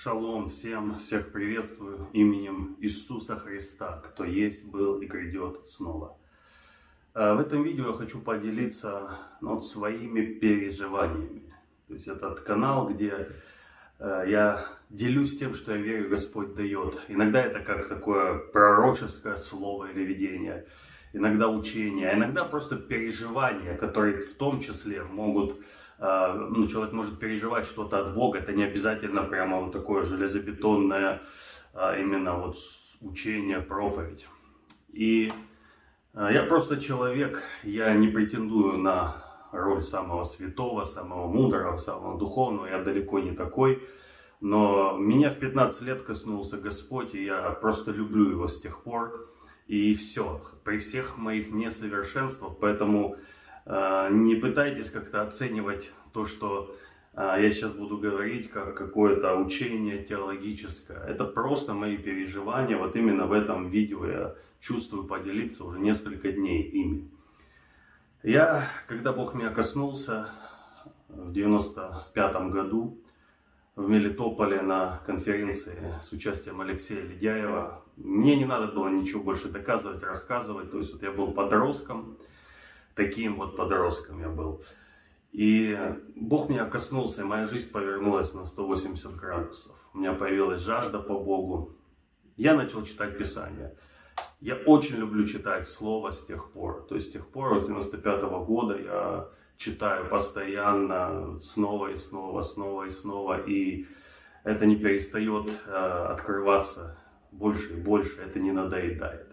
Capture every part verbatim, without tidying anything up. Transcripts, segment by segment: Шалом всем, всех приветствую именем Иисуса Христа, кто есть, был и грядет снова. В этом видео я хочу поделиться вот своими переживаниями. То есть этот канал, где я делюсь тем, что я верю, Господь дает. Иногда это как такое пророческое слово или видение, иногда учение, а иногда просто переживания, которые в том числе могут, ну, человек может переживать что-то от Бога, это не обязательно прямо вот такое железобетонное именно вот учение, проповедь. И я просто человек, я не претендую на роль самого святого, самого мудрого, самого духовного, я далеко не такой. Но меня в пятнадцать лет коснулся Господь, и я просто люблю Его с тех пор. И все, при всех моих несовершенствах, поэтому э, не пытайтесь как-то оценивать то, что э, я сейчас буду говорить, как какое-то учение теологическое. Это просто мои переживания, вот именно в этом видео я чувствую поделиться уже несколько дней ими. Я, когда Бог меня коснулся в девяносто пятом году, в Мелитополе на конференции с участием Алексея Ледяева. Мне не надо было ничего больше доказывать, рассказывать. То есть вот я был подростком, таким вот подростком я был. И Бог меня коснулся, и моя жизнь повернулась на сто восемьдесят градусов. У меня появилась жажда по Богу. Я начал читать Писание. Я очень люблю читать Слово с тех пор. То есть с тех пор, с девяносто пятого года я... читаю постоянно, снова и снова, снова и снова. И это не перестает э, открываться больше и больше, это не надоедает.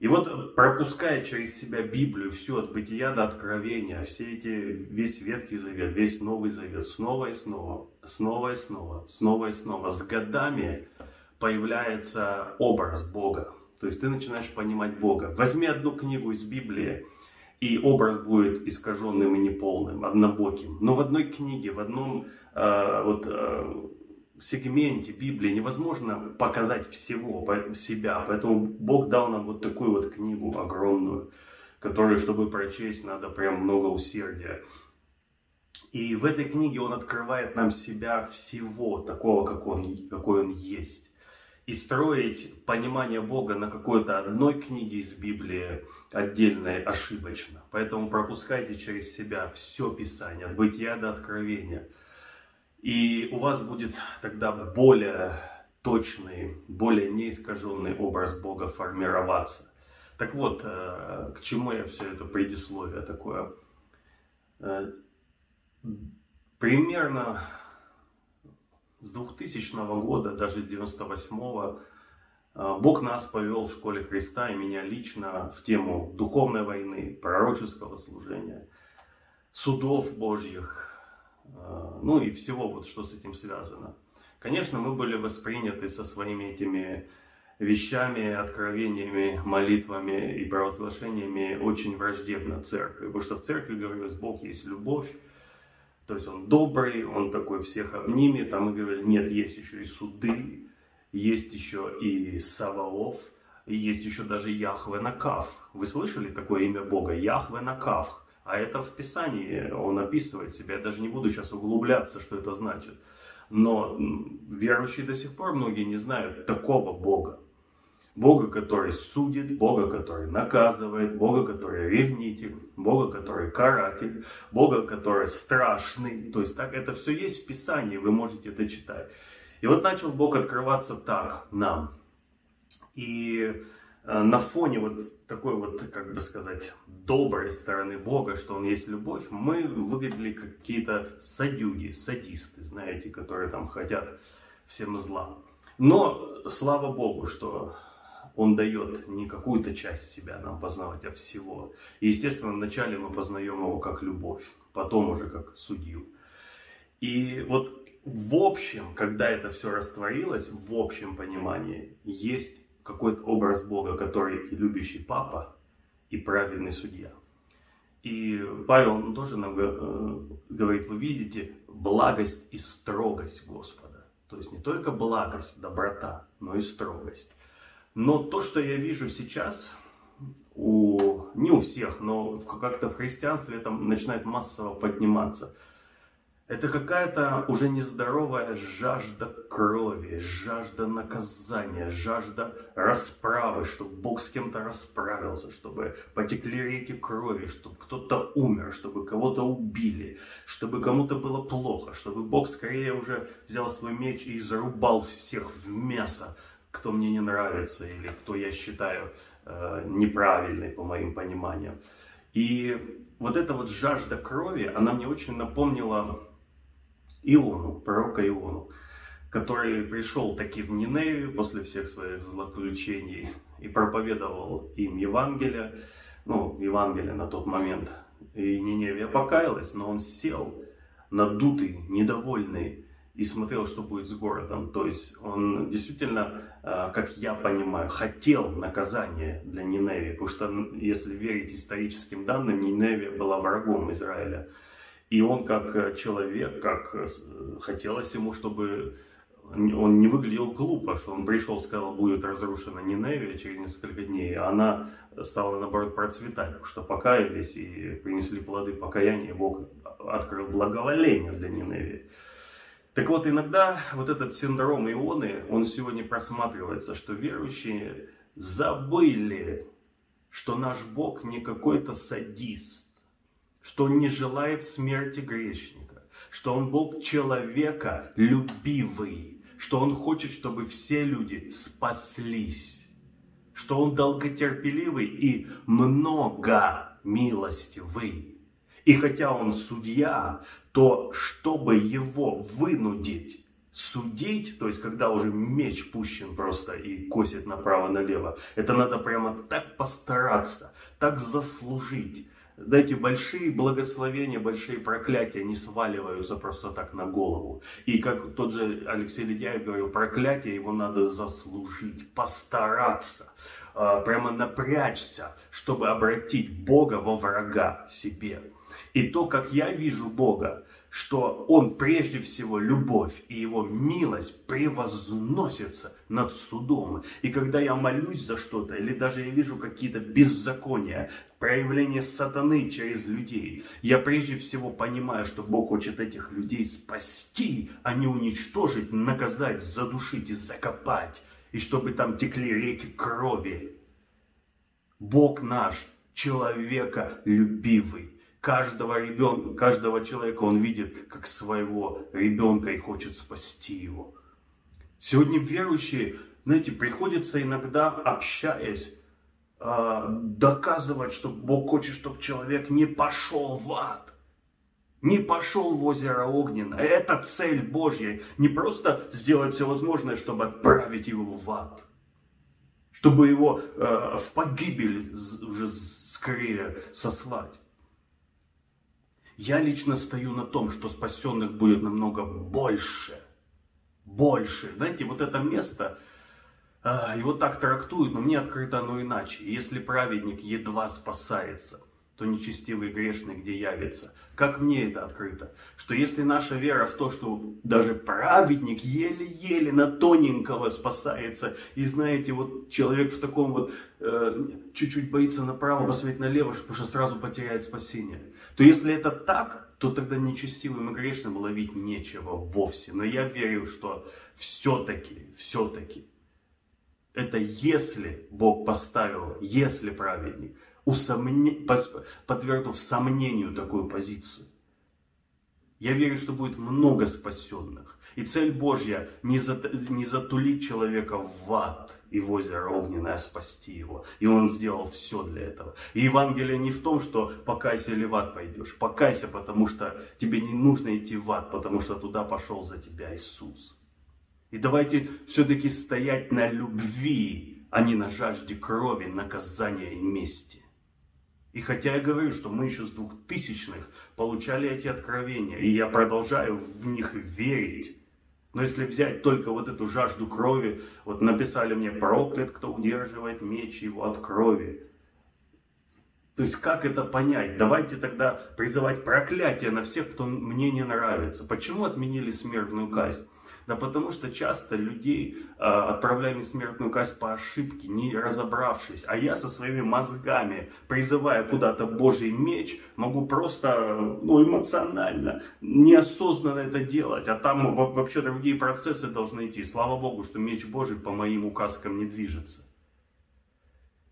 И вот пропуская через себя Библию, всю от Бытия до Откровения, все эти, весь Ветхий Завет, весь Новый Завет, снова и снова, снова и снова, снова и снова, с годами появляется образ Бога. То есть ты начинаешь понимать Бога. Возьми одну книгу из Библии, и образ будет искаженным и неполным, однобоким. Но в одной книге, в одном э, вот, э, сегменте Библии невозможно показать всего себя. Поэтому Бог дал нам вот такую вот книгу огромную, которую, чтобы прочесть, надо прям много усердия. И в этой книге Он открывает нам себя всего такого, как он, какой Он есть. И строить понимание Бога на какой-то одной книге из Библии отдельной ошибочно. Поэтому пропускайте через себя все Писание, от Бытия до Откровения. И у вас будет тогда более точный, более неискаженный образ Бога формироваться. Так вот, к чему я все это предисловие такое? Примерно... С двухтысячного года, даже с девяносто восьмого, Бог нас повел в школе Христа и меня лично в тему духовной войны, пророческого служения, судов Божьих, ну и всего, вот, что с этим связано. Конечно, мы были восприняты со своими этими вещами, откровениями, молитвами и провозглашениями очень враждебно церкви, потому что в церкви говорилось, Бог есть любовь. То есть Он добрый, Он такой всех обнимет, а мы говорим, нет, есть еще и суды, есть еще и Саваоф, и есть еще даже Яхве-накав. Вы слышали такое имя Бога? Яхве-накав. А это в Писании Он описывает себя. Я даже не буду сейчас углубляться, что это значит. Но верующие до сих пор многие не знают такого Бога. Бога, который судит, Бога, который наказывает, Бога, который ревнитель, Бога, который каратель, Бога, который страшный. То есть так это все есть в Писании, вы можете это читать. И вот начал Бог открываться так нам. И э, на фоне вот такой вот, как бы сказать, доброй стороны Бога, что Он есть любовь, мы выглядели какие-то садюги, садисты, знаете, которые там хотят всем зла. Но слава Богу, что... Он дает не какую-то часть себя нам познавать, а всего. И, естественно, вначале мы познаем Его как любовь, потом уже как судью. И вот в общем, когда это все растворилось, в общем понимании, есть какой-то образ Бога, который и любящий папа, и праведный судья. И Павел, он тоже нам говорит, вы видите, благость и строгость Господа. То есть не только благость, доброта, но и строгость. Но то, что я вижу сейчас, у, не у всех, но как-то в христианстве это начинает массово подниматься. Это какая-то уже нездоровая жажда крови, жажда наказания, жажда расправы, чтобы Бог с кем-то расправился, чтобы потекли реки крови, чтобы кто-то умер, чтобы кого-то убили, чтобы кому-то было плохо, чтобы Бог скорее уже взял свой меч и изрубал всех в мясо, кто мне не нравится или кто я считаю э, неправильный по моим пониманиям. И вот эта вот жажда крови, она мне очень напомнила Иону, пророка Иону, который пришел таки в Ниневию после всех своих злоключений и проповедовал им Евангелие, ну, Евангелие на тот момент. И Ниневия покаялась, но он сел, надутый, недовольный, и смотрел, что будет с городом. То есть он действительно, как я понимаю, хотел наказания для Ниневии, потому что, если верить историческим данным, Ниневия была врагом Израиля. И он как человек, как хотелось ему, чтобы он не выглядел глупо, что он пришел, сказал, будет разрушена Ниневия через несколько дней, а она стала, наоборот, процветать, потому что покаялись и принесли плоды покаяния, Бог открыл благоволение для Ниневии. Так вот, иногда вот этот синдром Ионы, он сегодня просматривается, что верующие забыли, что наш Бог не какой-то садист, что Он не желает смерти грешника, что Он Бог человека любивый, что Он хочет, чтобы все люди спаслись, что Он долготерпеливый и много милостивый. И хотя он судья, то чтобы его вынудить судить, то есть когда уже меч пущен просто и косит направо-налево, это надо прямо так постараться, так заслужить. Да, эти большие благословения, большие проклятия не сваливаются просто так на голову. И как тот же Алексей Ледяев говорил, проклятие его надо заслужить, постараться, прямо напрячься, чтобы обратить Бога во врага себе. И то, как я вижу Бога, что Он прежде всего любовь и Его милость превозносится над судом. И когда я молюсь за что-то, или даже я вижу какие-то беззакония, проявление сатаны через людей, я прежде всего понимаю, что Бог хочет этих людей спасти, а не уничтожить, наказать, задушить и закопать. И чтобы там текли реки крови. Бог наш, человека любивый. Каждого ребенка, каждого человека он видит как своего ребенка и хочет спасти его. Сегодня верующие, знаете, приходится иногда, общаясь, доказывать, что Бог хочет, чтобы человек не пошел в ад. Не пошел в озеро огненное. Это цель Божья. Не просто сделать все возможное, чтобы отправить его в ад. Чтобы его э, в погибель уже скорее сослать. Я лично стою на том, что спасенных будет намного больше. Больше. Знаете, вот это место, э, его так трактуют, но мне открыто оно иначе. Если праведник едва спасается, то нечестивый грешный где явится. Как мне это открыто? Что если наша вера в то, что даже праведник еле-еле на тоненького спасается, и знаете, вот человек в таком вот чуть-чуть э, боится направо, посмотреть налево, потому что сразу потеряет спасение. То если это так, то тогда нечестивым и грешным ловить нечего вовсе. Но я верю, что все-таки, все-таки, это если Бог поставил, если праведник, Усомне... подвергнув сомнению такую позицию. Я верю, что будет много спасенных. И цель Божья не, зат... не затулить человека в ад и в озеро огненное, а спасти его. И Он сделал все для этого. И Евангелие не в том, что покайся или в ад пойдешь. Покайся, потому что тебе не нужно идти в ад, потому что туда пошел за тебя Иисус. И давайте все-таки стоять на любви, а не на жажде крови, наказания и мести. И хотя я говорю, что мы еще с двухтысячных получали эти откровения, и я продолжаю в них верить, но если взять только вот эту жажду крови, вот написали мне «проклят, кто удерживает меч его от крови». То есть как это понять? Давайте тогда призывать проклятие на всех, кто мне не нравится. Почему отменили смертную казнь? Да потому что часто людей э, отправляем в смертную казнь по ошибке, не разобравшись. А я со своими мозгами, призывая куда-то Божий меч, могу просто ну, эмоционально, неосознанно это делать. А там вообще другие процессы должны идти. Слава Богу, что меч Божий по моим указкам не движется.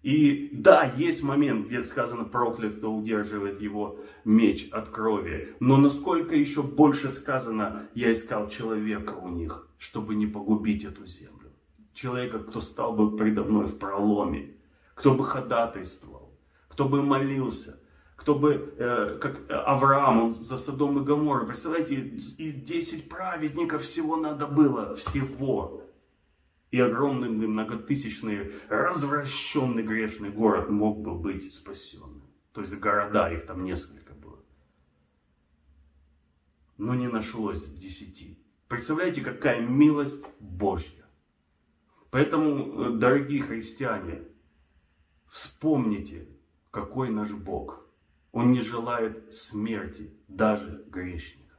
И да, есть момент, где сказано: проклят, кто удерживает его меч от крови. Но насколько еще больше сказано: я искал человека у них, чтобы не погубить эту землю. Человека, кто стал бы предо мной в проломе, кто бы ходатайствовал, кто бы молился, кто бы, э, как Авраам за Содом и Гоморру. Представляете, и десять праведников всего надо было, всего. И огромный многотысячный, развращенный грешный город мог бы быть спасен. То есть города, их там несколько было. Но не нашлось десяти. Представляете, какая милость Божья. Поэтому, дорогие христиане, вспомните, какой наш Бог. Он не желает смерти даже грешника.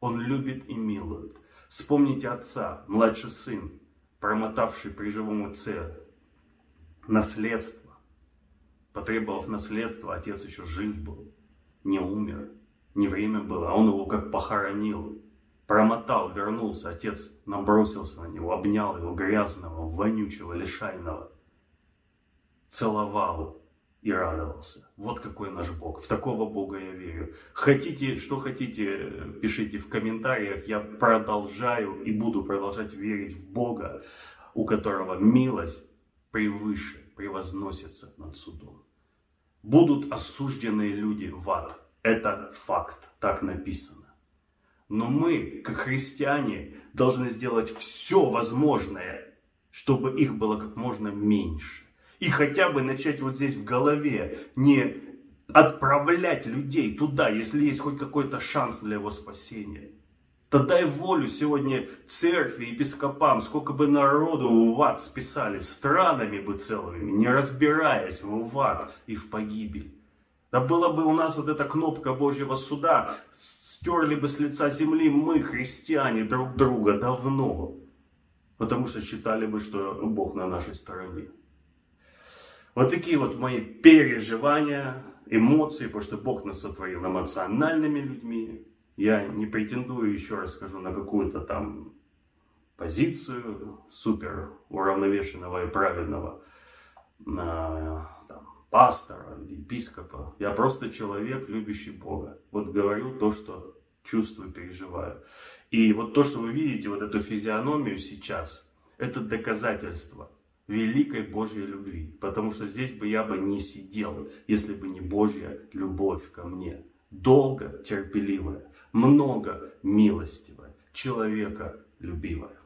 Он любит и милует. Вспомните отца, младший сын, промотавший при живом отце наследство, потребовав наследство, отец еще жив был, не умер, не время было, а он его как похоронил, промотал, вернулся, отец набросился на него, обнял его грязного, вонючего, лишайного, целовал и радовался. Вот какой наш Бог, в такого Бога я верю. Хотите, что хотите, пишите в комментариях, я продолжаю и буду продолжать верить в Бога, у которого милость превыше, превозносится над судом. Будут осужденные люди в ад, это факт, так написано. Но мы, как христиане, должны сделать все возможное, чтобы их было как можно меньше. И хотя бы начать вот здесь в голове, не отправлять людей туда, если есть хоть какой-то шанс для его спасения. Да дай волю сегодня церкви, епископам, сколько бы народу в ад списали, странами бы целыми, не разбираясь в ад и в погибель. Да была бы у нас вот эта кнопка Божьего суда, стерли бы с лица земли мы, христиане, друг друга давно. Потому что считали бы, что Бог на нашей стороне. Вот такие вот мои переживания, эмоции, потому что Бог нас сотворил эмоциональными людьми. Я не претендую, еще раз скажу, на какую-то там позицию супер уравновешенного и праведного там, пастора, епископа. Я просто человек, любящий Бога. Вот говорю то, что чувствую, переживаю. И вот то, что вы видите, вот эту физиономию сейчас, это доказательство великой Божьей любви. Потому что здесь бы я бы не сидел, если бы не Божья любовь ко мне. Долго терпеливая, много милостивая, человека любивая.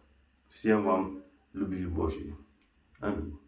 Всем вам любви Божьей. Аминь.